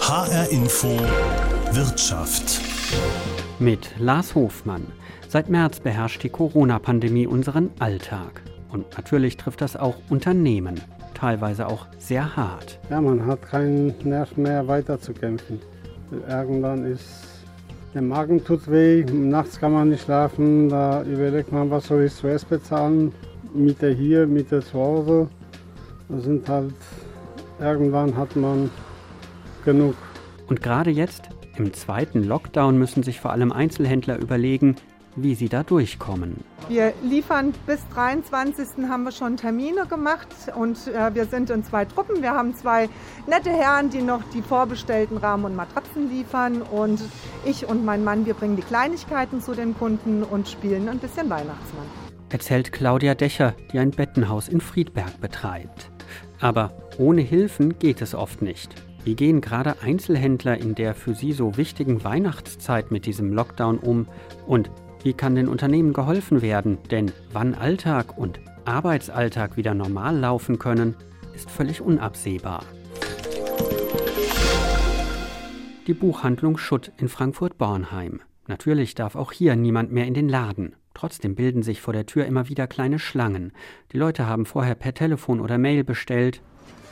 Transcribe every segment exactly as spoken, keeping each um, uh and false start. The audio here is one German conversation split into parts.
H R Info Wirtschaft mit Lars Hofmann. Seit März beherrscht die Corona-Pandemie unseren Alltag. Und natürlich trifft das auch Unternehmen, teilweise auch sehr hart. Ja, man hat keinen Nerv mehr weiterzukämpfen. Irgendwann ist der Magen tut weh, nachts kann man nicht schlafen, da überlegt man, was soll ich zuerst bezahlen, Miete hier, Miete zu Hause. Das sind halt, irgendwann hat man genug. Und gerade jetzt, im zweiten Lockdown, müssen sich vor allem Einzelhändler überlegen, wie sie da durchkommen. Wir liefern bis dreiundzwanzigsten haben wir schon Termine gemacht und äh, wir sind in zwei Truppen. Wir haben zwei nette Herren, die noch die vorbestellten Rahmen und Matratzen liefern, und ich und mein Mann, wir bringen die Kleinigkeiten zu den Kunden und spielen ein bisschen Weihnachtsmann. Erzählt Claudia Dächer, die ein Bettenhaus in Friedberg betreibt. Aber ohne Hilfen geht es oft nicht. Wie gehen gerade Einzelhändler in der für sie so wichtigen Weihnachtszeit mit diesem Lockdown um, und wie kann den Unternehmen geholfen werden? Denn wann Alltag und Arbeitsalltag wieder normal laufen können, ist völlig unabsehbar. Die Buchhandlung Schutt in Frankfurt-Bornheim. Natürlich darf auch hier niemand mehr in den Laden. Trotzdem bilden sich vor der Tür immer wieder kleine Schlangen. Die Leute haben vorher per Telefon oder Mail bestellt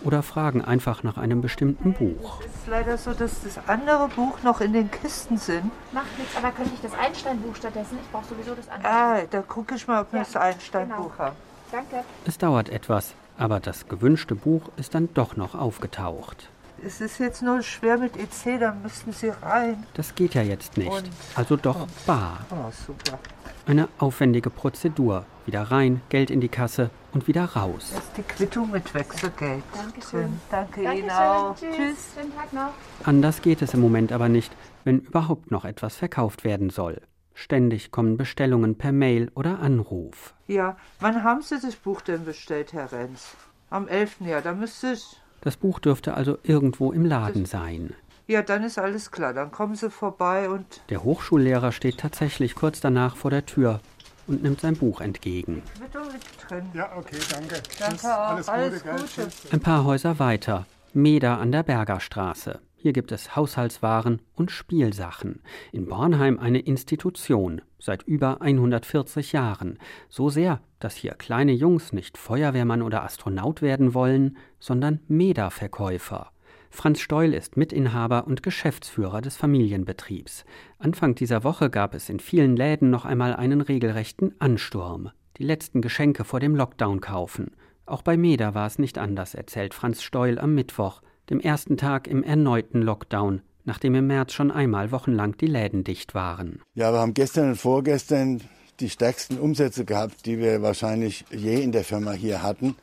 oder fragen einfach nach einem bestimmten Buch. Es ist leider so, dass das andere Buch noch in den Kisten sind. Macht nichts, aber könnte ich das Einstein-Buch stattdessen? Ich brauche sowieso das andere. Ah, da gucke ich mal, ob wir ja, das Einstein-Buch genau. haben. Danke. Es dauert etwas, aber das gewünschte Buch ist dann doch noch aufgetaucht. Es ist jetzt nur schwer mit E C, da müssten Sie rein. Das geht ja jetzt nicht, und, also doch und. bar. Oh, super. Eine aufwendige Prozedur. Wieder rein, Geld in die Kasse und wieder raus. Das ist die Quittung mit Wechselgeld. Dankeschön. Danke, Danke Ihnen auch. Tschüss. Tschüss. Schönen Tag noch. Anders geht es im Moment aber nicht, wenn überhaupt noch etwas verkauft werden soll. Ständig kommen Bestellungen per Mail oder Anruf. Ja, wann haben Sie das Buch denn bestellt, Herr Renz? Am elften Ja, da müsste ich... Das Buch dürfte also irgendwo im Laden das sein. Ja, dann ist alles klar, dann kommen Sie vorbei und... Der Hochschullehrer steht tatsächlich kurz danach vor der Tür und nimmt sein Buch entgegen. Mit drin. Ja, okay, danke. Danke Tschüss. Auch. Alles, alles Gute. Gute. Ein paar Häuser weiter, Meda an der Bergerstraße. Hier gibt es Haushaltswaren und Spielsachen. In Bornheim eine Institution, seit über hundertvierzig Jahren. So sehr, dass hier kleine Jungs nicht Feuerwehrmann oder Astronaut werden wollen, sondern Meda-Verkäufer. Franz Steul ist Mitinhaber und Geschäftsführer des Familienbetriebs. Anfang dieser Woche gab es in vielen Läden noch einmal einen regelrechten Ansturm. Die letzten Geschenke vor dem Lockdown kaufen. Auch bei Meda war es nicht anders, erzählt Franz Steul am Mittwoch, dem ersten Tag im erneuten Lockdown, nachdem im März schon einmal wochenlang die Läden dicht waren. Ja, wir haben gestern und vorgestern die stärksten Umsätze gehabt, die wir wahrscheinlich je in der Firma hier hatten.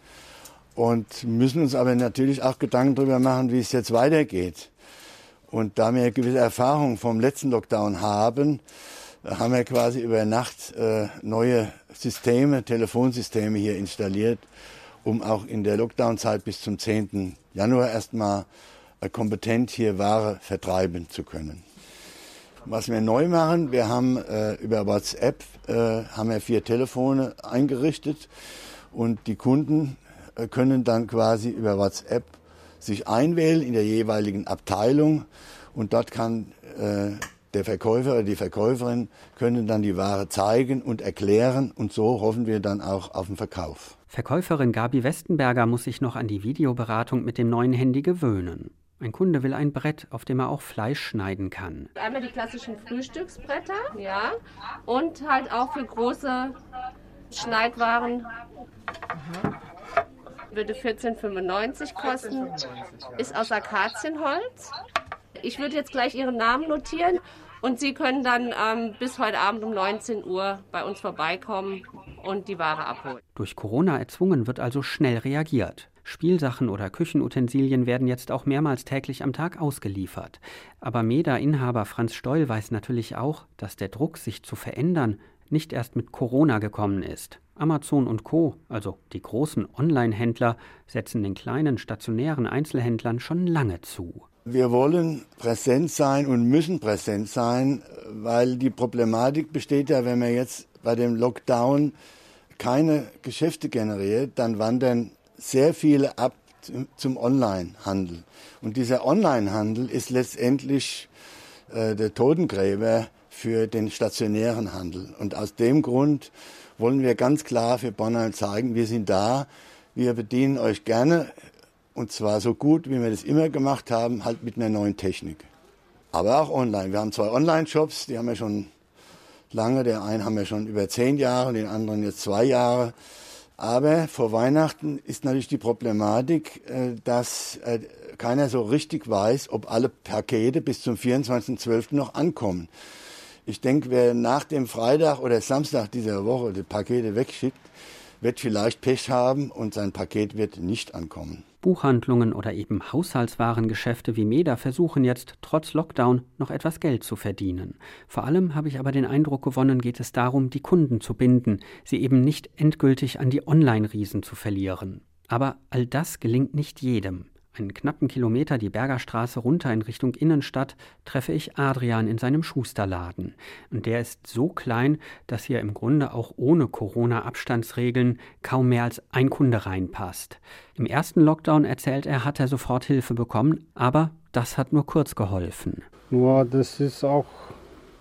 Und müssen uns aber natürlich auch Gedanken darüber machen, wie es jetzt weitergeht. Und da wir eine gewisse Erfahrung vom letzten Lockdown haben, haben wir quasi über Nacht neue Systeme, Telefonsysteme hier installiert, um auch in der Lockdown-Zeit bis zum zehnten Januar erstmal kompetent hier Ware vertreiben zu können. Was wir neu machen, wir haben über WhatsApp haben wir vier Telefone eingerichtet und die Kunden können dann quasi über WhatsApp sich einwählen in der jeweiligen Abteilung, und dort kann äh, der Verkäufer oder die Verkäuferin können dann die Ware zeigen und erklären, und so hoffen wir dann auch auf den Verkauf. Verkäuferin Gabi Westenberger muss sich noch an die Videoberatung mit dem neuen Handy gewöhnen. Ein Kunde will ein Brett, auf dem er auch Fleisch schneiden kann. Einmal die klassischen Frühstücksbretter, ja, und halt auch für große Schneidwaren. Mhm. Würde vierzehn fünfundneunzig kosten, ist aus Akazienholz. Ich würde jetzt gleich Ihren Namen notieren und Sie können dann ähm, bis heute Abend um neunzehn Uhr bei uns vorbeikommen und die Ware abholen. Durch Corona erzwungen wird also schnell reagiert. Spielsachen oder Küchenutensilien werden jetzt auch mehrmals täglich am Tag ausgeliefert. Aber Meda-Inhaber Franz Steul weiß natürlich auch, dass der Druck, sich zu verändern, nicht erst mit Corona gekommen ist. Amazon und Co., also die großen Online-Händler, setzen den kleinen stationären Einzelhändlern schon lange zu. Wir wollen präsent sein und müssen präsent sein, weil die Problematik besteht ja, wenn man jetzt bei dem Lockdown keine Geschäfte generiert, dann wandern sehr viele ab, zum Onlinehandel. Und dieser Onlinehandel ist letztendlich äh, der Totengräber für den stationären Handel. Und aus dem Grund wollen wir ganz klar für Bonn zeigen, wir sind da, wir bedienen euch gerne und zwar so gut, wie wir das immer gemacht haben, halt mit einer neuen Technik. Aber auch online. Wir haben zwei Online-Shops, die haben wir schon lange. Der einen haben wir schon über zehn Jahre, den anderen jetzt zwei Jahre. Aber vor Weihnachten ist natürlich die Problematik, dass keiner so richtig weiß, ob alle Pakete bis zum vierundzwanzigsten zwölften noch ankommen. Ich denke, wer nach dem Freitag oder Samstag dieser Woche die Pakete wegschickt, wird vielleicht Pech haben und sein Paket wird nicht ankommen. Buchhandlungen oder eben Haushaltswarengeschäfte wie Meda versuchen jetzt, trotz Lockdown, noch etwas Geld zu verdienen. Vor allem habe ich aber den Eindruck gewonnen, geht es darum, die Kunden zu binden, sie eben nicht endgültig an die Online-Riesen zu verlieren. Aber all das gelingt nicht jedem. Einen knappen Kilometer die Bergerstraße runter in Richtung Innenstadt treffe ich Adrian in seinem Schusterladen. Und der ist so klein, dass hier im Grunde auch ohne Corona-Abstandsregeln kaum mehr als ein Kunde reinpasst. Im ersten Lockdown, erzählt er, hat er sofort Hilfe bekommen, aber das hat nur kurz geholfen. Nur das ist auch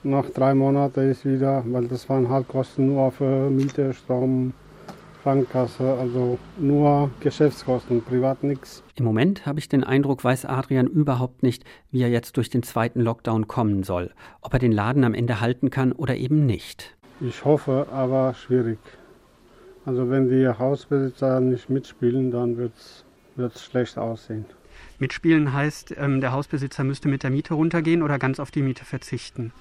nach drei Monaten ist wieder, weil das waren halt Kosten nur für Miete, Strom, Krankenkasse, also nur Geschäftskosten, privat nichts. Im Moment habe ich den Eindruck, weiß Adrian überhaupt nicht, wie er jetzt durch den zweiten Lockdown kommen soll. Ob er den Laden am Ende halten kann oder eben nicht. Ich hoffe, aber schwierig. Also wenn die Hausbesitzer nicht mitspielen, dann wird es schlecht aussehen. Mitspielen heißt, ähm, der Hausbesitzer müsste mit der Miete runtergehen oder ganz auf die Miete verzichten?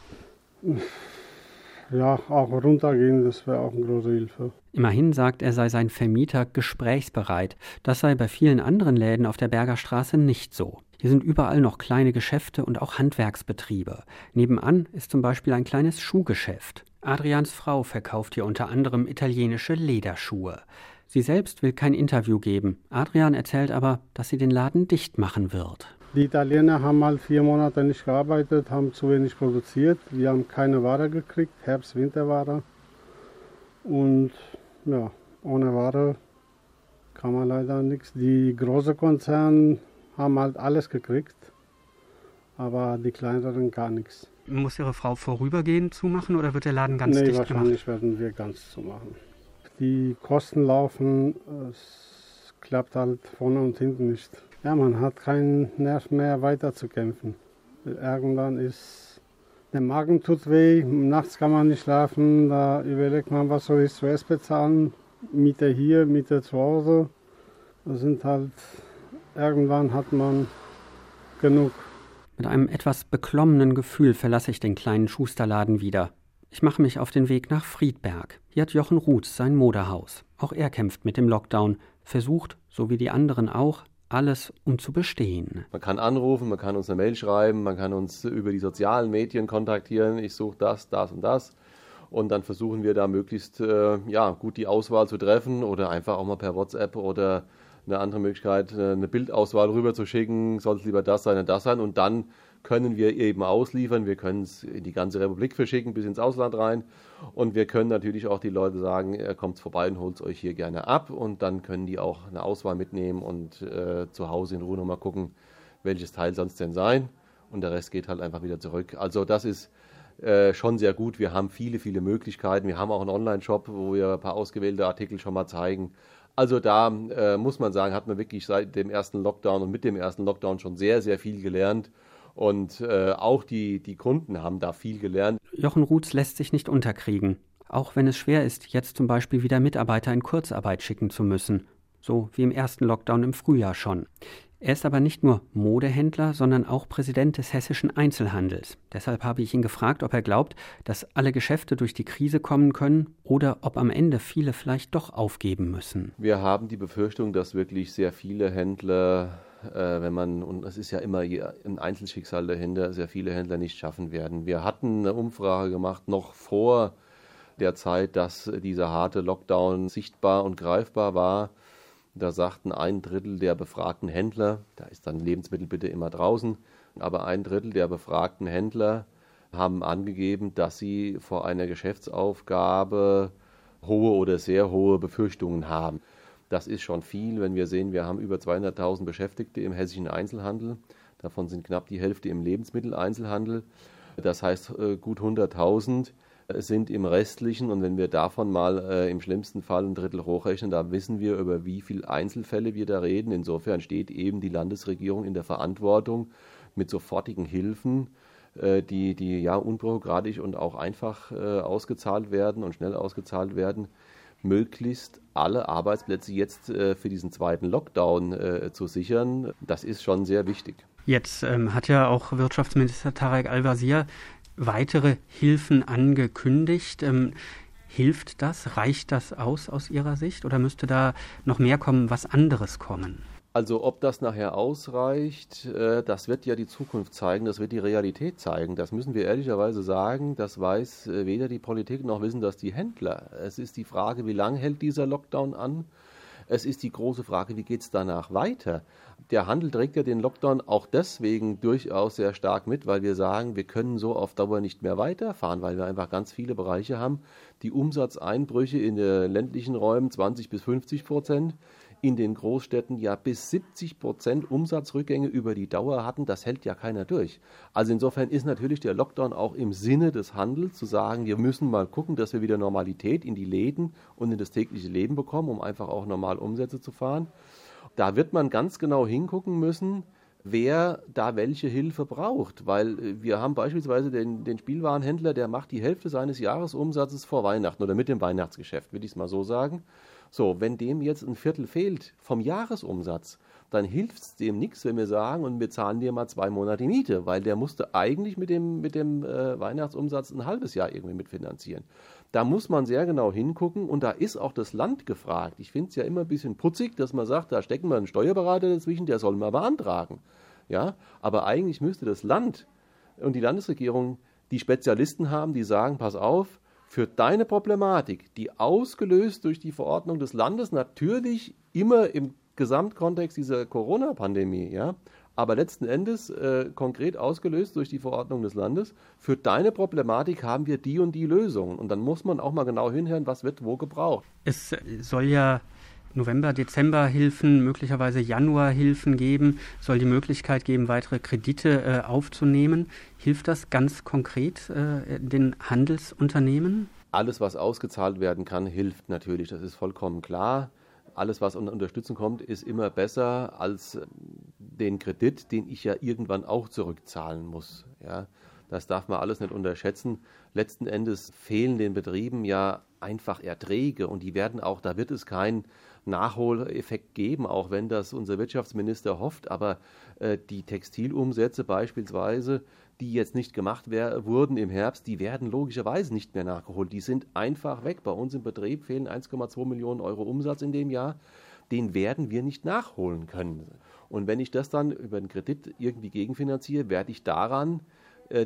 Ja, auch runtergehen, das wäre auch eine große Hilfe. Immerhin sagt er, sei sein Vermieter gesprächsbereit. Das sei bei vielen anderen Läden auf der Bergerstraße nicht so. Hier sind überall noch kleine Geschäfte und auch Handwerksbetriebe. Nebenan ist zum Beispiel ein kleines Schuhgeschäft. Adrians Frau verkauft hier unter anderem italienische Lederschuhe. Sie selbst will kein Interview geben. Adrian erzählt aber, dass sie den Laden dicht machen wird. Die Italiener haben mal vier Monate nicht gearbeitet, haben zu wenig produziert. Wir haben keine Ware gekriegt, Herbst-, Winterware. Und ja, ohne Ware kann man leider nichts. Die großen Konzerne haben halt alles gekriegt, aber die kleineren gar nichts. Muss Ihre Frau vorübergehend zumachen oder wird der Laden ganz nee, dicht gemacht? Nee, wahrscheinlich werden wir ganz zumachen. Die Kosten laufen, es klappt halt vorne und hinten nicht. Ja, man hat keinen Nerv mehr, weiterzukämpfen. Irgendwann ist der Magen tut weh, nachts kann man nicht schlafen, da überlegt man, was soll ich zuerst bezahlen? Miete hier, Miete zu Hause. Das sind halt, irgendwann hat man genug. Mit einem etwas beklommenen Gefühl verlasse ich den kleinen Schusterladen wieder. Ich mache mich auf den Weg nach Friedberg. Hier hat Jochen Ruth sein Modehaus. Auch er kämpft mit dem Lockdown, versucht, so wie die anderen auch, alles, um zu bestehen. Man kann anrufen, man kann uns eine Mail schreiben, man kann uns über die sozialen Medien kontaktieren. Ich suche das, das und das. Und dann versuchen wir da möglichst äh, ja, gut die Auswahl zu treffen oder einfach auch mal per WhatsApp oder eine andere Möglichkeit, eine Bildauswahl rüber zu schicken. Soll es lieber das sein oder das sein? Und dann können wir eben ausliefern. Wir können es in die ganze Republik verschicken, bis ins Ausland rein. Und wir können natürlich auch die Leute sagen, kommt vorbei und holt es euch hier gerne ab. Und dann können die auch eine Auswahl mitnehmen und äh, zu Hause in Ruhe nochmal gucken, welches Teil sonst denn sein. Und der Rest geht halt einfach wieder zurück. Also das ist äh, schon sehr gut. Wir haben viele, viele Möglichkeiten. Wir haben auch einen Online-Shop, wo wir ein paar ausgewählte Artikel schon mal zeigen. Also da äh, muss man sagen, hat man wirklich seit dem ersten Lockdown und mit dem ersten Lockdown schon sehr, sehr viel gelernt. Und äh, auch die, die Kunden haben da viel gelernt. Jochen Ruth lässt sich nicht unterkriegen. Auch wenn es schwer ist, jetzt zum Beispiel wieder Mitarbeiter in Kurzarbeit schicken zu müssen. So wie im ersten Lockdown im Frühjahr schon. Er ist aber nicht nur Modehändler, sondern auch Präsident des Hessischen Einzelhandels. Deshalb habe ich ihn gefragt, ob er glaubt, dass alle Geschäfte durch die Krise kommen können oder ob am Ende viele vielleicht doch aufgeben müssen. Wir haben die Befürchtung, dass wirklich sehr viele Händler, äh, wenn man, und es ist ja immer ein Einzelschicksal dahinter, sehr viele Händler nicht schaffen werden. Wir hatten eine Umfrage gemacht, noch vor der Zeit, dass dieser harte Lockdown sichtbar und greifbar war. Da sagten ein Drittel der befragten Händler, da ist dann Lebensmittel bitte immer draußen, aber ein Drittel der befragten Händler haben angegeben, dass sie vor einer Geschäftsaufgabe hohe oder sehr hohe Befürchtungen haben. Das ist schon viel, wenn wir sehen, wir haben über zweihunderttausend Beschäftigte im hessischen Einzelhandel. Davon sind knapp die Hälfte im Lebensmitteleinzelhandel. Das heißt, gut hunderttausend sind im Restlichen. Und wenn wir davon mal im schlimmsten Fall ein Drittel hochrechnen, da wissen wir, über wie viele Einzelfälle wir da reden. Insofern steht eben die Landesregierung in der Verantwortung, mit sofortigen Hilfen, die, die ja unbürokratisch und auch einfach ausgezahlt werden und schnell ausgezahlt werden, möglichst alle Arbeitsplätze jetzt äh, für diesen zweiten Lockdown äh, zu sichern. Das ist schon sehr wichtig. Jetzt ähm, hat ja auch Wirtschaftsminister Tarek Al-Wazir weitere Hilfen angekündigt. Ähm, hilft das? Reicht das aus aus Ihrer Sicht? Oder müsste da noch mehr kommen, was anderes kommen? Also ob das nachher ausreicht, äh, das wird ja die Zukunft zeigen, das wird die Realität zeigen. Das müssen wir ehrlicherweise sagen, das weiß äh, weder die Politik noch wissen das die Händler. Es ist die Frage, wie lange hält dieser Lockdown an? Es ist die große Frage, wie geht es danach weiter? Der Handel trägt ja den Lockdown auch deswegen durchaus sehr stark mit, weil wir sagen, wir können so auf Dauer nicht mehr weiterfahren, weil wir einfach ganz viele Bereiche haben, die Umsatzeinbrüche in den ländlichen Räumen zwanzig bis fünfzig Prozent, in den Großstädten ja bis siebzig Prozent Umsatzrückgänge über die Dauer hatten, das hält ja keiner durch. Also insofern ist natürlich der Lockdown auch im Sinne des Handels zu sagen, wir müssen mal gucken, dass wir wieder Normalität in die Läden und in das tägliche Leben bekommen, um einfach auch normal Umsätze zu fahren. Da wird man ganz genau hingucken müssen, wer da welche Hilfe braucht, weil wir haben beispielsweise den, den Spielwarenhändler, der macht die Hälfte seines Jahresumsatzes vor Weihnachten oder mit dem Weihnachtsgeschäft, würde ich es mal so sagen. So, wenn dem jetzt ein Viertel fehlt vom Jahresumsatz, dann hilft es dem nichts, wenn wir sagen, und wir zahlen dir mal zwei Monate Miete, weil der musste eigentlich mit dem, mit dem äh, Weihnachtsumsatz ein halbes Jahr irgendwie mitfinanzieren. Da muss man sehr genau hingucken und da ist auch das Land gefragt. Ich finde es ja immer ein bisschen putzig, dass man sagt, da stecken wir einen Steuerberater dazwischen, der soll mal beantragen. Ja? Aber eigentlich müsste das Land und die Landesregierung die Spezialisten haben, die sagen, pass auf, für deine Problematik, die ausgelöst durch die Verordnung des Landes, natürlich immer im Gesamtkontext dieser Corona-Pandemie, ja, aber letzten Endes äh, konkret ausgelöst durch die Verordnung des Landes, für deine Problematik haben wir die und die Lösungen. Und dann muss man auch mal genau hinhören, was wird wo gebraucht. Es soll ja November, Dezember Hilfen, möglicherweise Januar Hilfen geben, soll die Möglichkeit geben, weitere Kredite äh, aufzunehmen. Hilft das ganz konkret äh, den Handelsunternehmen? Alles, was ausgezahlt werden kann, hilft natürlich, das ist vollkommen klar. Alles, was an Unterstützung kommt, ist immer besser als den Kredit, den ich ja irgendwann auch zurückzahlen muss. Ja, das darf man alles nicht unterschätzen. Letzten Endes fehlen den Betrieben ja einfach Erträge und die werden auch, da wird es kein Nachholeffekt geben, auch wenn das unser Wirtschaftsminister hofft, aber äh, die Textilumsätze beispielsweise, die jetzt nicht gemacht wär, wurden im Herbst, die werden logischerweise nicht mehr nachgeholt. Die sind einfach weg. Bei uns im Betrieb fehlen eins Komma zwei Millionen Euro Umsatz in dem Jahr. Den werden wir nicht nachholen können. Und wenn ich das dann über einen Kredit irgendwie gegenfinanziere, werde ich daran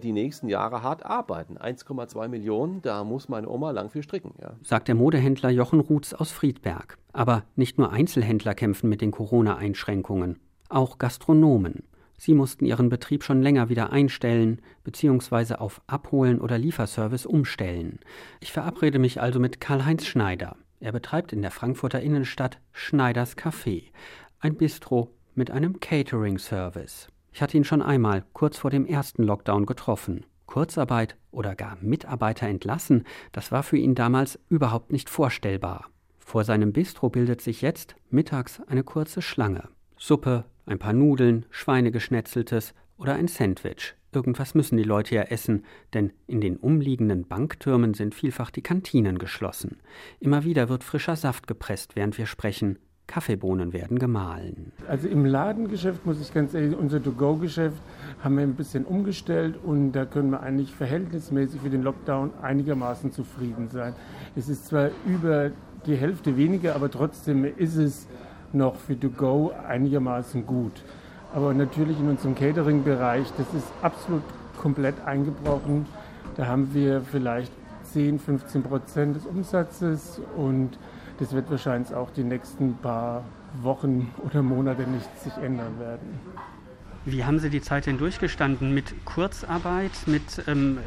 die nächsten Jahre hart arbeiten. eins Komma zwei Millionen, da muss meine Oma lang für stricken. Ja. Sagt der Modehändler Jochen Ruth aus Friedberg. Aber nicht nur Einzelhändler kämpfen mit den Corona-Einschränkungen, auch Gastronomen. Sie mussten ihren Betrieb schon länger wieder einstellen bzw. auf Abholen oder Lieferservice umstellen. Ich verabrede mich also mit Karl-Heinz Schneider. Er betreibt in der Frankfurter Innenstadt Schneiders Café, ein Bistro mit einem Catering-Service. Ich hatte ihn schon einmal kurz vor dem ersten Lockdown getroffen. Kurzarbeit oder gar Mitarbeiter entlassen, das war für ihn damals überhaupt nicht vorstellbar. Vor seinem Bistro bildet sich jetzt mittags eine kurze Schlange. Suppe, ein paar Nudeln, Schweinegeschnetzeltes oder ein Sandwich. Irgendwas müssen die Leute ja essen, denn in den umliegenden Banktürmen sind vielfach die Kantinen geschlossen. Immer wieder wird frischer Saft gepresst, während wir sprechen. Kaffeebohnen werden gemahlen. Also im Ladengeschäft, muss ich ganz ehrlich, unser To-Go-Geschäft haben wir ein bisschen umgestellt und da können wir eigentlich verhältnismäßig für den Lockdown einigermaßen zufrieden sein. Es ist zwar über die Hälfte weniger, aber trotzdem ist es noch für To-Go einigermaßen gut. Aber natürlich in unserem Catering-Bereich, das ist absolut komplett eingebrochen. Da haben wir vielleicht zehn, fünfzehn Prozent des Umsatzes und das wird wahrscheinlich auch die nächsten paar Wochen oder Monate nicht sich ändern werden. Wie haben Sie die Zeit denn durchgestanden? Mit Kurzarbeit, mit ähm,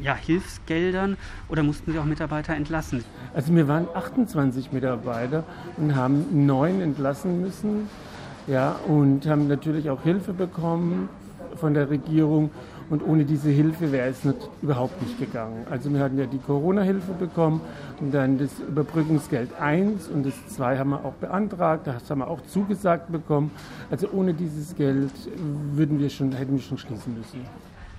ja, Hilfsgeldern oder mussten Sie auch Mitarbeiter entlassen? Also wir waren achtundzwanzig Mitarbeiter und haben neun entlassen müssen, ja, und haben natürlich auch Hilfe bekommen von der Regierung. Und ohne diese Hilfe wäre es nicht, überhaupt nicht gegangen. Also wir hatten ja die Corona-Hilfe bekommen und dann das Überbrückungsgeld eins und das zwei haben wir auch beantragt, das haben wir auch zugesagt bekommen. Also ohne dieses Geld würden wir schon, hätten wir schon schließen müssen.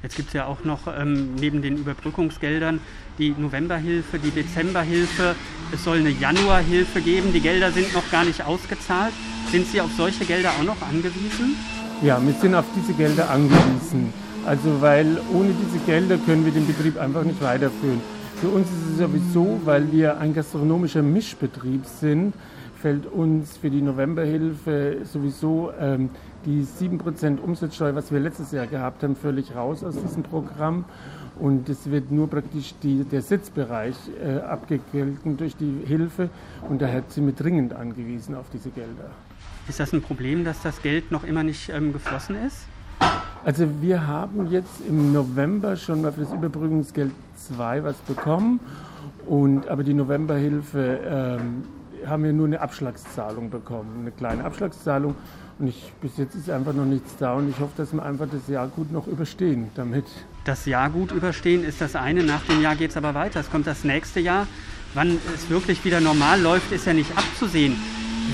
Jetzt gibt es ja auch noch ähm, neben den Überbrückungsgeldern die Novemberhilfe, die Dezemberhilfe. Es soll eine Januarhilfe geben. Die Gelder sind noch gar nicht ausgezahlt. Sind Sie auf solche Gelder auch noch angewiesen? Ja, wir sind auf diese Gelder angewiesen. Also weil ohne diese Gelder können wir den Betrieb einfach nicht weiterführen. Für uns ist es sowieso, weil wir ein gastronomischer Mischbetrieb sind, fällt uns für die Novemberhilfe sowieso ähm, die sieben Prozent Umsatzsteuer, was wir letztes Jahr gehabt haben, völlig raus aus diesem Programm. Und es wird nur praktisch die, der Sitzbereich äh, abgegolten durch die Hilfe. Und daher sind wir dringend angewiesen auf diese Gelder. Ist das ein Problem, dass das Geld noch immer nicht ähm, geflossen ist? Also wir haben jetzt im November schon mal für das Überbrückungsgeld zwei was bekommen, und, aber die Novemberhilfe ähm, haben wir nur eine Abschlagszahlung bekommen, eine kleine Abschlagszahlung. Und ich, bis jetzt ist einfach noch nichts da und ich hoffe, dass wir einfach das Jahr gut noch überstehen damit. Das Jahr gut überstehen ist das eine, nach dem Jahr geht es aber weiter. Es kommt das nächste Jahr. Wann es wirklich wieder normal läuft, ist ja nicht abzusehen.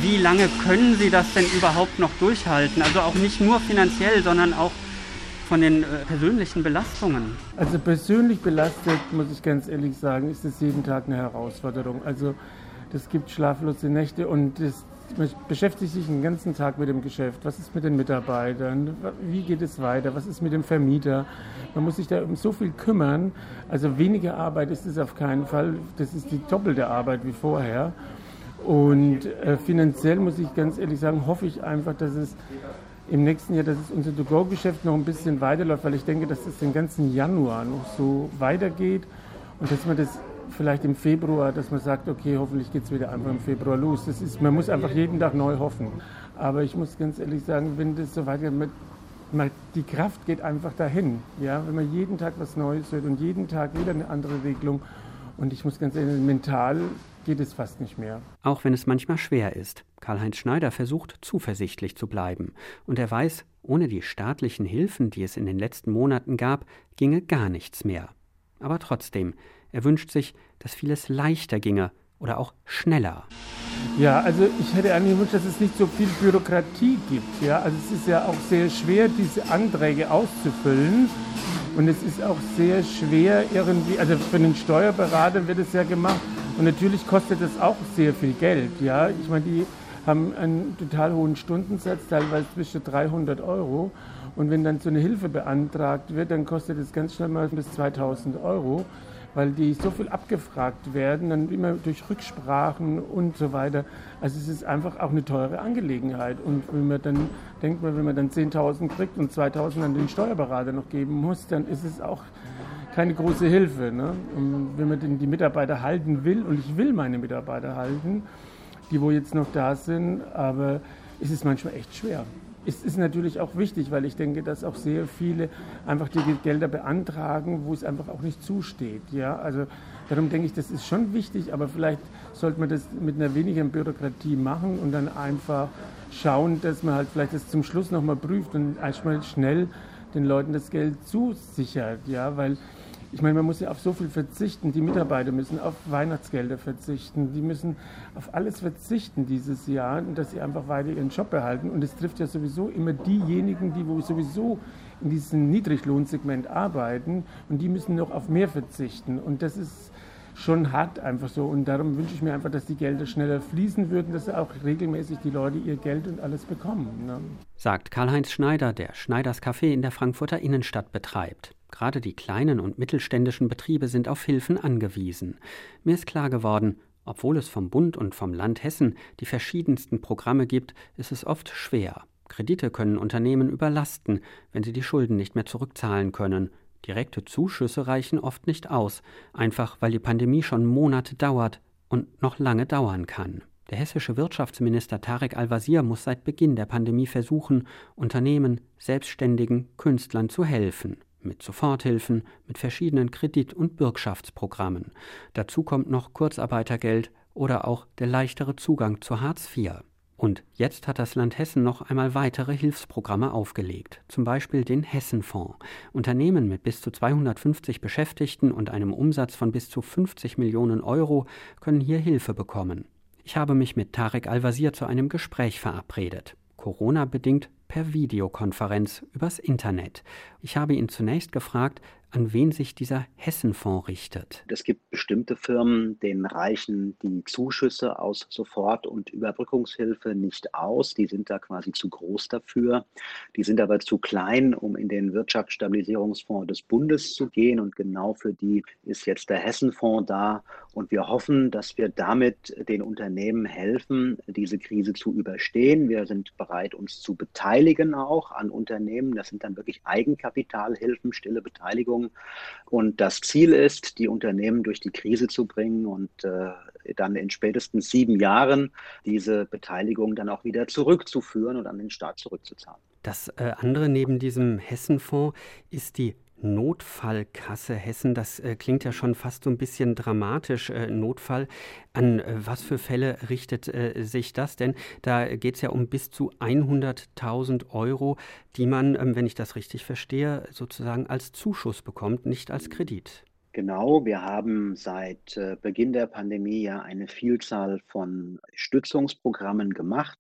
Wie lange können Sie das denn überhaupt noch durchhalten? Also auch nicht nur finanziell, sondern auch von den persönlichen Belastungen? Also persönlich belastet, muss ich ganz ehrlich sagen, ist es jeden Tag eine Herausforderung. Also das gibt schlaflose Nächte und das, man beschäftigt sich den ganzen Tag mit dem Geschäft. Was ist mit den Mitarbeitern? Wie geht es weiter? Was ist mit dem Vermieter? Man muss sich da um so viel kümmern. Also weniger Arbeit ist es auf keinen Fall. Das ist die doppelte Arbeit wie vorher. Und äh, finanziell, muss ich ganz ehrlich sagen, hoffe ich einfach, dass es im nächsten Jahr, dass es unser To-Go-Geschäft noch ein bisschen weiterläuft, weil ich denke, dass es den ganzen Januar noch so weitergeht und dass man das vielleicht im Februar, dass man sagt, okay, hoffentlich geht es wieder einfach im Februar los. Das ist, man muss einfach jeden Tag neu hoffen. Aber ich muss ganz ehrlich sagen, wenn das so weitergeht, man, man, die Kraft geht einfach dahin. Ja? Wenn man jeden Tag was Neues hört und jeden Tag wieder eine andere Regelung, und ich muss ganz ehrlich sagen, mental geht es fast nicht mehr. Auch wenn es manchmal schwer ist. Karl-Heinz Schneider versucht, zuversichtlich zu bleiben. Und er weiß, ohne die staatlichen Hilfen, die es in den letzten Monaten gab, ginge gar nichts mehr. Aber trotzdem, er wünscht sich, dass vieles leichter ginge oder auch schneller. Ja, also ich hätte eigentlich gewünscht, dass es nicht so viel Bürokratie gibt. Ja? Also es ist ja auch sehr schwer, diese Anträge auszufüllen. Und es ist auch sehr schwer irgendwie, also für den Steuerberater wird es ja gemacht. Und natürlich kostet das auch sehr viel Geld. Ja? Ich meine, die haben einen total hohen Stundensatz, teilweise zwischen dreihundert Euro. Und wenn dann so eine Hilfe beantragt wird, dann kostet es ganz schnell mal bis zweitausend Euro, weil die so viel abgefragt werden, dann immer durch Rücksprachen und so weiter. Also es ist einfach auch eine teure Angelegenheit. Und wenn man dann denkt, wenn man dann zehntausend kriegt und zweitausend an den Steuerberater noch geben muss, dann ist es auch keine große Hilfe. Ne? Und wenn man denn die Mitarbeiter halten will, und ich will meine Mitarbeiter halten, die wo jetzt noch da sind, aber es ist manchmal echt schwer. Es ist natürlich auch wichtig, weil ich denke, dass auch sehr viele einfach die Gelder beantragen, wo es einfach auch nicht zusteht. Ja? Also darum denke ich, das ist schon wichtig, aber vielleicht sollte man das mit einer weniger Bürokratie machen und dann einfach schauen, dass man halt vielleicht das zum Schluss nochmal prüft und erstmal schnell den Leuten das Geld zusichert. Ja? Weil ich meine, man muss ja auf so viel verzichten. Die Mitarbeiter müssen auf Weihnachtsgelder verzichten. Die müssen auf alles verzichten dieses Jahr, dass sie einfach weiter ihren Job behalten. Und es trifft ja sowieso immer diejenigen, die wo sowieso in diesem Niedriglohnsegment arbeiten. Und die müssen noch auf mehr verzichten. Und das ist schon hart einfach so. Und darum wünsche ich mir einfach, dass die Gelder schneller fließen würden, dass auch regelmäßig die Leute ihr Geld und alles bekommen. Ne? Sagt Karl-Heinz Schneider, der Schneiders Café in der Frankfurter Innenstadt betreibt. Gerade die kleinen und mittelständischen Betriebe sind auf Hilfen angewiesen. Mir ist klar geworden, obwohl es vom Bund und vom Land Hessen die verschiedensten Programme gibt, ist es oft schwer. Kredite können Unternehmen überlasten, wenn sie die Schulden nicht mehr zurückzahlen können. Direkte Zuschüsse reichen oft nicht aus, einfach weil die Pandemie schon Monate dauert und noch lange dauern kann. Der hessische Wirtschaftsminister Tarek Al-Wazir muss seit Beginn der Pandemie versuchen, Unternehmen, Selbstständigen, Künstlern zu helfen. Mit Soforthilfen, mit verschiedenen Kredit- und Bürgschaftsprogrammen. Dazu kommt noch Kurzarbeitergeld oder auch der leichtere Zugang zu Hartz vier. Und jetzt hat das Land Hessen noch einmal weitere Hilfsprogramme aufgelegt, zum Beispiel den Hessenfonds. Unternehmen mit bis zu zweihundertfünfzig Beschäftigten und einem Umsatz von bis zu fünfzig Millionen Euro können hier Hilfe bekommen. Ich habe mich mit Tarek Al-Wazir zu einem Gespräch verabredet, Corona-bedingt per Videokonferenz übers Internet. Ich habe ihn zunächst gefragt, an wen sich dieser Hessenfonds richtet. Es gibt bestimmte Firmen, denen reichen die Zuschüsse aus Sofort- und Überbrückungshilfe nicht aus. Die sind da quasi zu groß dafür. Die sind aber zu klein, um in den Wirtschaftsstabilisierungsfonds des Bundes zu gehen. Und genau für die ist jetzt der Hessenfonds da. Und wir hoffen, dass wir damit den Unternehmen helfen, diese Krise zu überstehen. Wir sind bereit, uns zu beteiligen auch an Unternehmen. Das sind dann wirklich Eigenkapitalhilfen, stille Beteiligung. Und das Ziel ist, die Unternehmen durch die Krise zu bringen und äh, dann in spätestens sieben Jahren diese Beteiligung dann auch wieder zurückzuführen und an den Staat zurückzuzahlen. Das äh, andere neben diesem Hessenfonds ist die Notfallkasse Hessen. Das äh, klingt ja schon fast so ein bisschen dramatisch, äh, Notfall. An äh, was für Fälle richtet äh, sich das denn? Da geht es ja um bis zu hunderttausend Euro, die man, ähm, wenn ich das richtig verstehe, sozusagen als Zuschuss bekommt, nicht als Kredit. Genau, wir haben seit äh, Beginn der Pandemie ja eine Vielzahl von Stützungsprogrammen gemacht.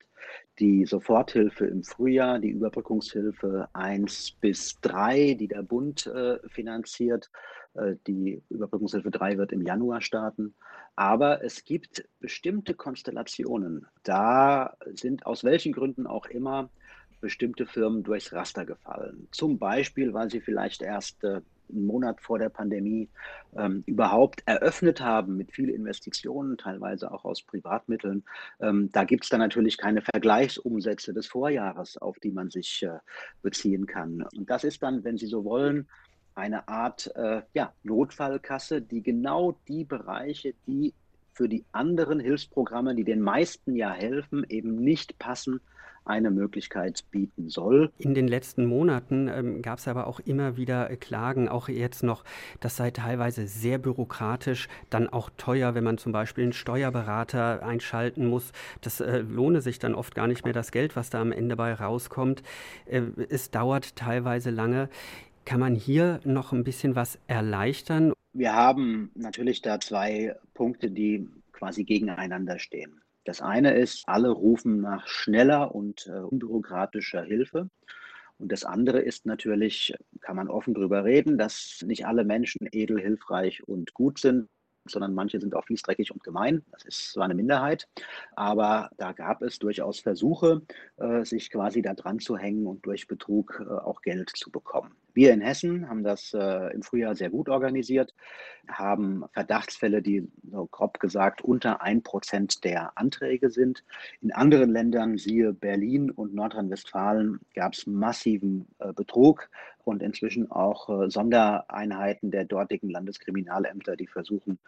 Die Soforthilfe im Frühjahr, die Überbrückungshilfe eins bis drei, die der Bund äh, finanziert. Äh, die Überbrückungshilfe drei wird im Januar starten. Aber es gibt bestimmte Konstellationen. Da sind aus welchen Gründen auch immer bestimmte Firmen durchs Raster gefallen. Zum Beispiel, weil sie vielleicht erst äh, einen Monat vor der Pandemie ähm, überhaupt eröffnet haben mit vielen Investitionen, teilweise auch aus Privatmitteln. Ähm, da gibt es dann natürlich keine Vergleichsumsätze des Vorjahres, auf die man sich äh, beziehen kann. Und das ist dann, wenn Sie so wollen, eine Art äh, ja, Notfallkasse, die genau die Bereiche, die für die anderen Hilfsprogramme, die den meisten ja helfen, eben nicht passen, eine Möglichkeit bieten soll. In den letzten Monaten ähm, gab es aber auch immer wieder äh, Klagen, auch jetzt noch, das sei teilweise sehr bürokratisch, dann auch teuer, wenn man zum Beispiel einen Steuerberater einschalten muss. Das äh, lohne sich dann oft gar nicht mehr, das Geld, was da am Ende bei rauskommt. Äh, es dauert teilweise lange. Kann man hier noch ein bisschen was erleichtern? Wir haben natürlich da zwei Punkte, die quasi gegeneinander stehen. Das eine ist, alle rufen nach schneller und äh, unbürokratischer Hilfe. Und das andere ist natürlich, kann man offen drüber reden, dass nicht alle Menschen edel, hilfreich und gut sind, sondern manche sind auch fies, dreckig und gemein. Das ist zwar eine Minderheit, aber da gab es durchaus Versuche, äh, sich quasi da dran zu hängen und durch Betrug äh, auch Geld zu bekommen. Wir in Hessen haben das äh, im Frühjahr sehr gut organisiert, haben Verdachtsfälle, die so grob gesagt unter ein Prozent der Anträge sind. In anderen Ländern, siehe Berlin und Nordrhein-Westfalen, gab es massiven äh, Betrug und inzwischen auch äh, Sondereinheiten der dortigen Landeskriminalämter, die versuchen,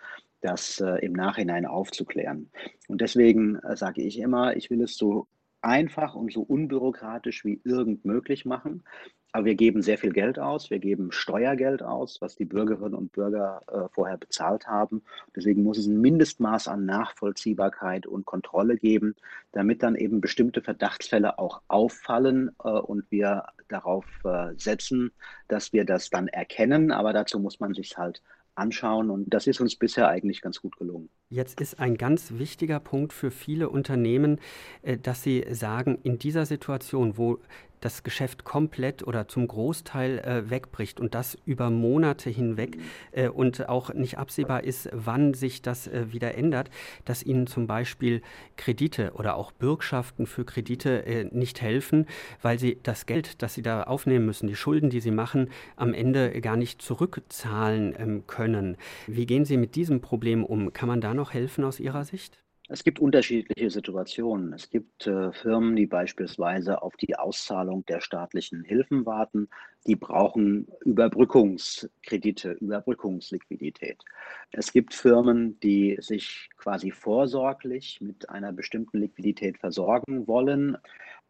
das äh, im Nachhinein aufzuklären. Und deswegen äh, sage ich immer, ich will es so einfach und so unbürokratisch wie irgend möglich machen. Aber wir geben sehr viel Geld aus, wir geben Steuergeld aus, was die Bürgerinnen und Bürger äh, vorher bezahlt haben. Deswegen muss es ein Mindestmaß an Nachvollziehbarkeit und Kontrolle geben, damit dann eben bestimmte Verdachtsfälle auch auffallen äh, und wir darauf äh, setzen, dass wir das dann erkennen. Aber dazu muss man sich halt anschauen und das ist uns bisher eigentlich ganz gut gelungen. Jetzt ist ein ganz wichtiger Punkt für viele Unternehmen, dass sie sagen, in dieser Situation, wo das Geschäft komplett oder zum Großteil wegbricht und das über Monate hinweg und auch nicht absehbar ist, wann sich das wieder ändert, dass ihnen zum Beispiel Kredite oder auch Bürgschaften für Kredite nicht helfen, weil sie das Geld, das sie da aufnehmen müssen, die Schulden, die sie machen, am Ende gar nicht zurückzahlen können. Wie gehen Sie mit diesem Problem um? Kann man da noch helfen aus Ihrer Sicht? Es gibt unterschiedliche Situationen. Es gibt äh, Firmen, die beispielsweise auf die Auszahlung der staatlichen Hilfen warten. Die brauchen Überbrückungskredite, Überbrückungsliquidität. Es gibt Firmen, die sich quasi vorsorglich mit einer bestimmten Liquidität versorgen wollen.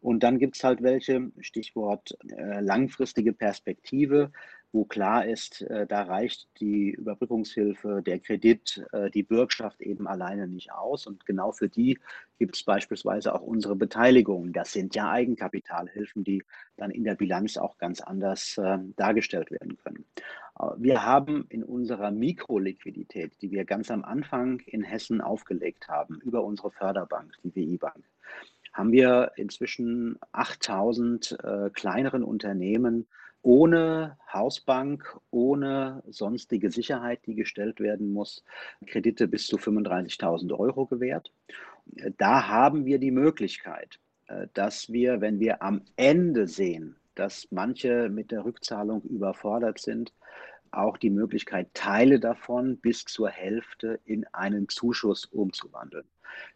Und dann gibt es halt welche, Stichwort äh, langfristige Perspektive, wo klar ist, äh, da reicht die Überbrückungshilfe, der Kredit, äh, die Bürgschaft eben alleine nicht aus. Und genau für die gibt es beispielsweise auch unsere Beteiligung. Das sind ja Eigenkapitalhilfen, die dann in der Bilanz auch ganz anders äh, dargestellt werden können. Wir haben in unserer Mikroliquidität, die wir ganz am Anfang in Hessen aufgelegt haben, über unsere Förderbank, die W I-Bank, haben wir inzwischen achttausend äh, kleineren Unternehmen ohne Hausbank, ohne sonstige Sicherheit, die gestellt werden muss, Kredite bis zu fünfunddreißigtausend Euro gewährt. Da haben wir die Möglichkeit, äh, dass wir, wenn wir am Ende sehen, dass manche mit der Rückzahlung überfordert sind, auch die Möglichkeit, Teile davon bis zur Hälfte in einen Zuschuss umzuwandeln.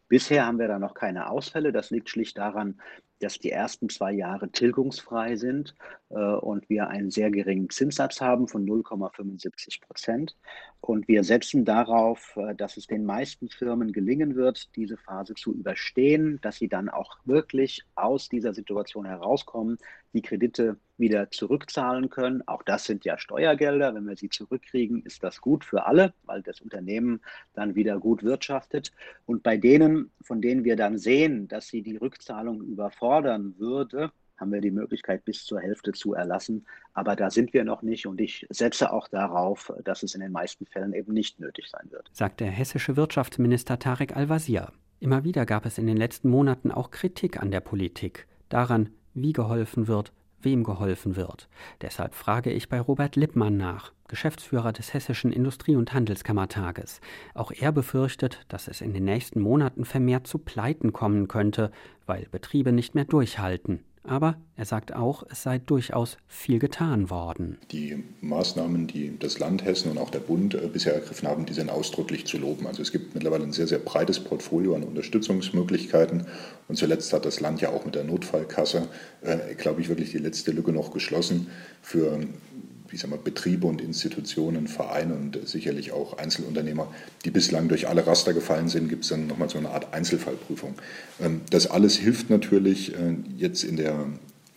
Bisher haben wir da noch keine Ausfälle. Das liegt schlicht daran, dass die ersten zwei Jahre tilgungsfrei sind äh, und wir einen sehr geringen Zinssatz haben von null Komma fünfundsiebzig Prozent. Und wir setzen darauf, dass es den meisten Firmen gelingen wird, diese Phase zu überstehen, dass sie dann auch wirklich aus dieser Situation herauskommen, die Kredite wieder zurückzahlen können. Auch das sind ja Steuergelder. Wenn wir sie zurückkriegen, ist das gut für alle, weil das Unternehmen dann wieder gut wirtschaftet. Und bei denen, von denen wir dann sehen, dass sie die Rückzahlung überfordern würde, haben wir die Möglichkeit, bis zur Hälfte zu erlassen. Aber da sind wir noch nicht und ich setze auch darauf, dass es in den meisten Fällen eben nicht nötig sein wird, sagt der hessische Wirtschaftsminister Tarek Al-Wazir. Immer wieder gab es in den letzten Monaten auch Kritik an der Politik, daran, wie geholfen wird, wem geholfen wird. Deshalb frage ich bei Robert Lippmann nach, Geschäftsführer des Hessischen Industrie- und Handelskammertages. Auch er befürchtet, dass es in den nächsten Monaten vermehrt zu Pleiten kommen könnte, weil Betriebe nicht mehr durchhalten. Aber er sagt auch, es sei durchaus viel getan worden. Die Maßnahmen, die das Land Hessen und auch der Bund bisher ergriffen haben, die sind ausdrücklich zu loben. Also es gibt mittlerweile ein sehr, sehr breites Portfolio an Unterstützungsmöglichkeiten. Und zuletzt hat das Land ja auch mit der Notfallkasse, äh, glaube ich, wirklich die letzte Lücke noch geschlossen für ich sag mal, Betriebe und Institutionen, Vereine und sicherlich auch Einzelunternehmer, die bislang durch alle Raster gefallen sind, gibt es dann nochmal so eine Art Einzelfallprüfung. Das alles hilft natürlich jetzt in der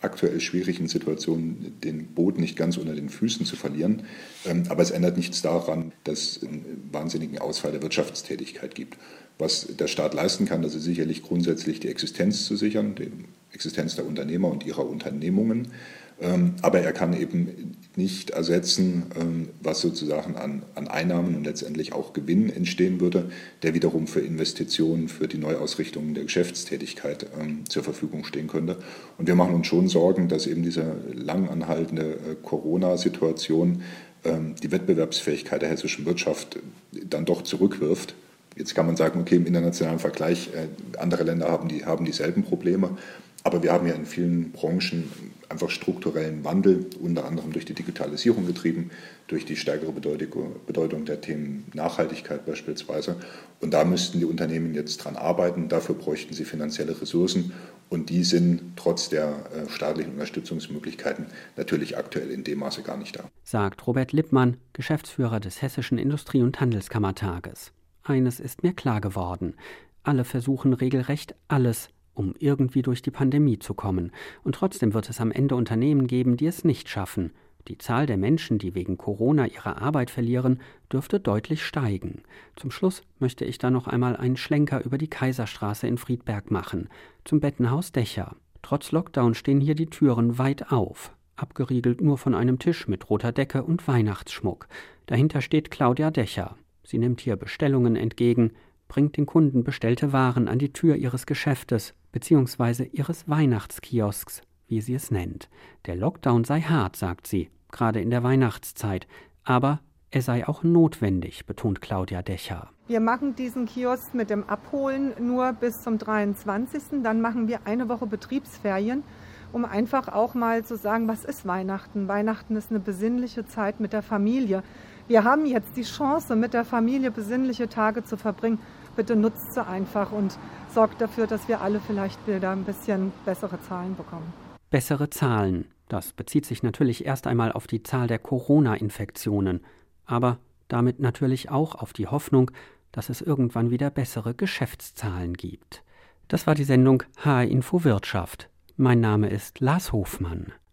aktuell schwierigen Situation, den Boden nicht ganz unter den Füßen zu verlieren. Aber es ändert nichts daran, dass es einen wahnsinnigen Ausfall der Wirtschaftstätigkeit gibt. Was der Staat leisten kann, das ist sicherlich grundsätzlich die Existenz zu sichern, die Existenz der Unternehmer und ihrer Unternehmungen. Aber er kann eben nicht ersetzen, was sozusagen an, an Einnahmen und letztendlich auch Gewinn entstehen würde, der wiederum für Investitionen, für die Neuausrichtungen der Geschäftstätigkeit zur Verfügung stehen könnte. Und wir machen uns schon Sorgen, dass eben diese lang anhaltende Corona-Situation die Wettbewerbsfähigkeit der hessischen Wirtschaft dann doch zurückwirft. Jetzt kann man sagen, okay, im internationalen Vergleich, andere Länder haben, die, haben dieselben Probleme. Aber wir haben ja in vielen Branchen einfach strukturellen Wandel, unter anderem durch die Digitalisierung getrieben, durch die stärkere Bedeutung der Themen Nachhaltigkeit beispielsweise. Und da müssten die Unternehmen jetzt dran arbeiten. Dafür bräuchten sie finanzielle Ressourcen. Und die sind trotz der staatlichen Unterstützungsmöglichkeiten natürlich aktuell in dem Maße gar nicht da. Sagt Robert Lippmann, Geschäftsführer des Hessischen Industrie- und Handelskammertages. Eines ist mir klar geworden. Alle versuchen regelrecht alles, um irgendwie durch die Pandemie zu kommen. Und trotzdem wird es am Ende Unternehmen geben, die es nicht schaffen. Die Zahl der Menschen, die wegen Corona ihre Arbeit verlieren, dürfte deutlich steigen. Zum Schluss möchte ich da noch einmal einen Schlenker über die Kaiserstraße in Friedberg machen, zum Bettenhaus Dächer. Trotz Lockdown stehen hier die Türen weit auf, abgeriegelt nur von einem Tisch mit roter Decke und Weihnachtsschmuck. Dahinter steht Claudia Dächer. Sie nimmt hier Bestellungen entgegen, bringt den Kunden bestellte Waren an die Tür ihres Geschäftes beziehungsweise ihres Weihnachtskiosks, wie sie es nennt. Der Lockdown sei hart, sagt sie, gerade in der Weihnachtszeit. Aber er sei auch notwendig, betont Claudia Dächer. Wir machen diesen Kiosk mit dem Abholen nur bis zum dreiundzwanzigsten Dann machen wir eine Woche Betriebsferien, um einfach auch mal zu sagen, was ist Weihnachten? Weihnachten ist eine besinnliche Zeit mit der Familie. Wir haben jetzt die Chance, mit der Familie besinnliche Tage zu verbringen. bitte nutzt sie einfach und sorgt dafür, dass wir alle vielleicht wieder ein bisschen bessere Zahlen bekommen. Bessere Zahlen. Das bezieht sich natürlich erst einmal auf die Zahl der Corona-Infektionen, aber damit natürlich auch auf die Hoffnung, dass es irgendwann wieder bessere Geschäftszahlen gibt. Das war die Sendung H R Info Wirtschaft. Mein Name ist Lars Hofmann.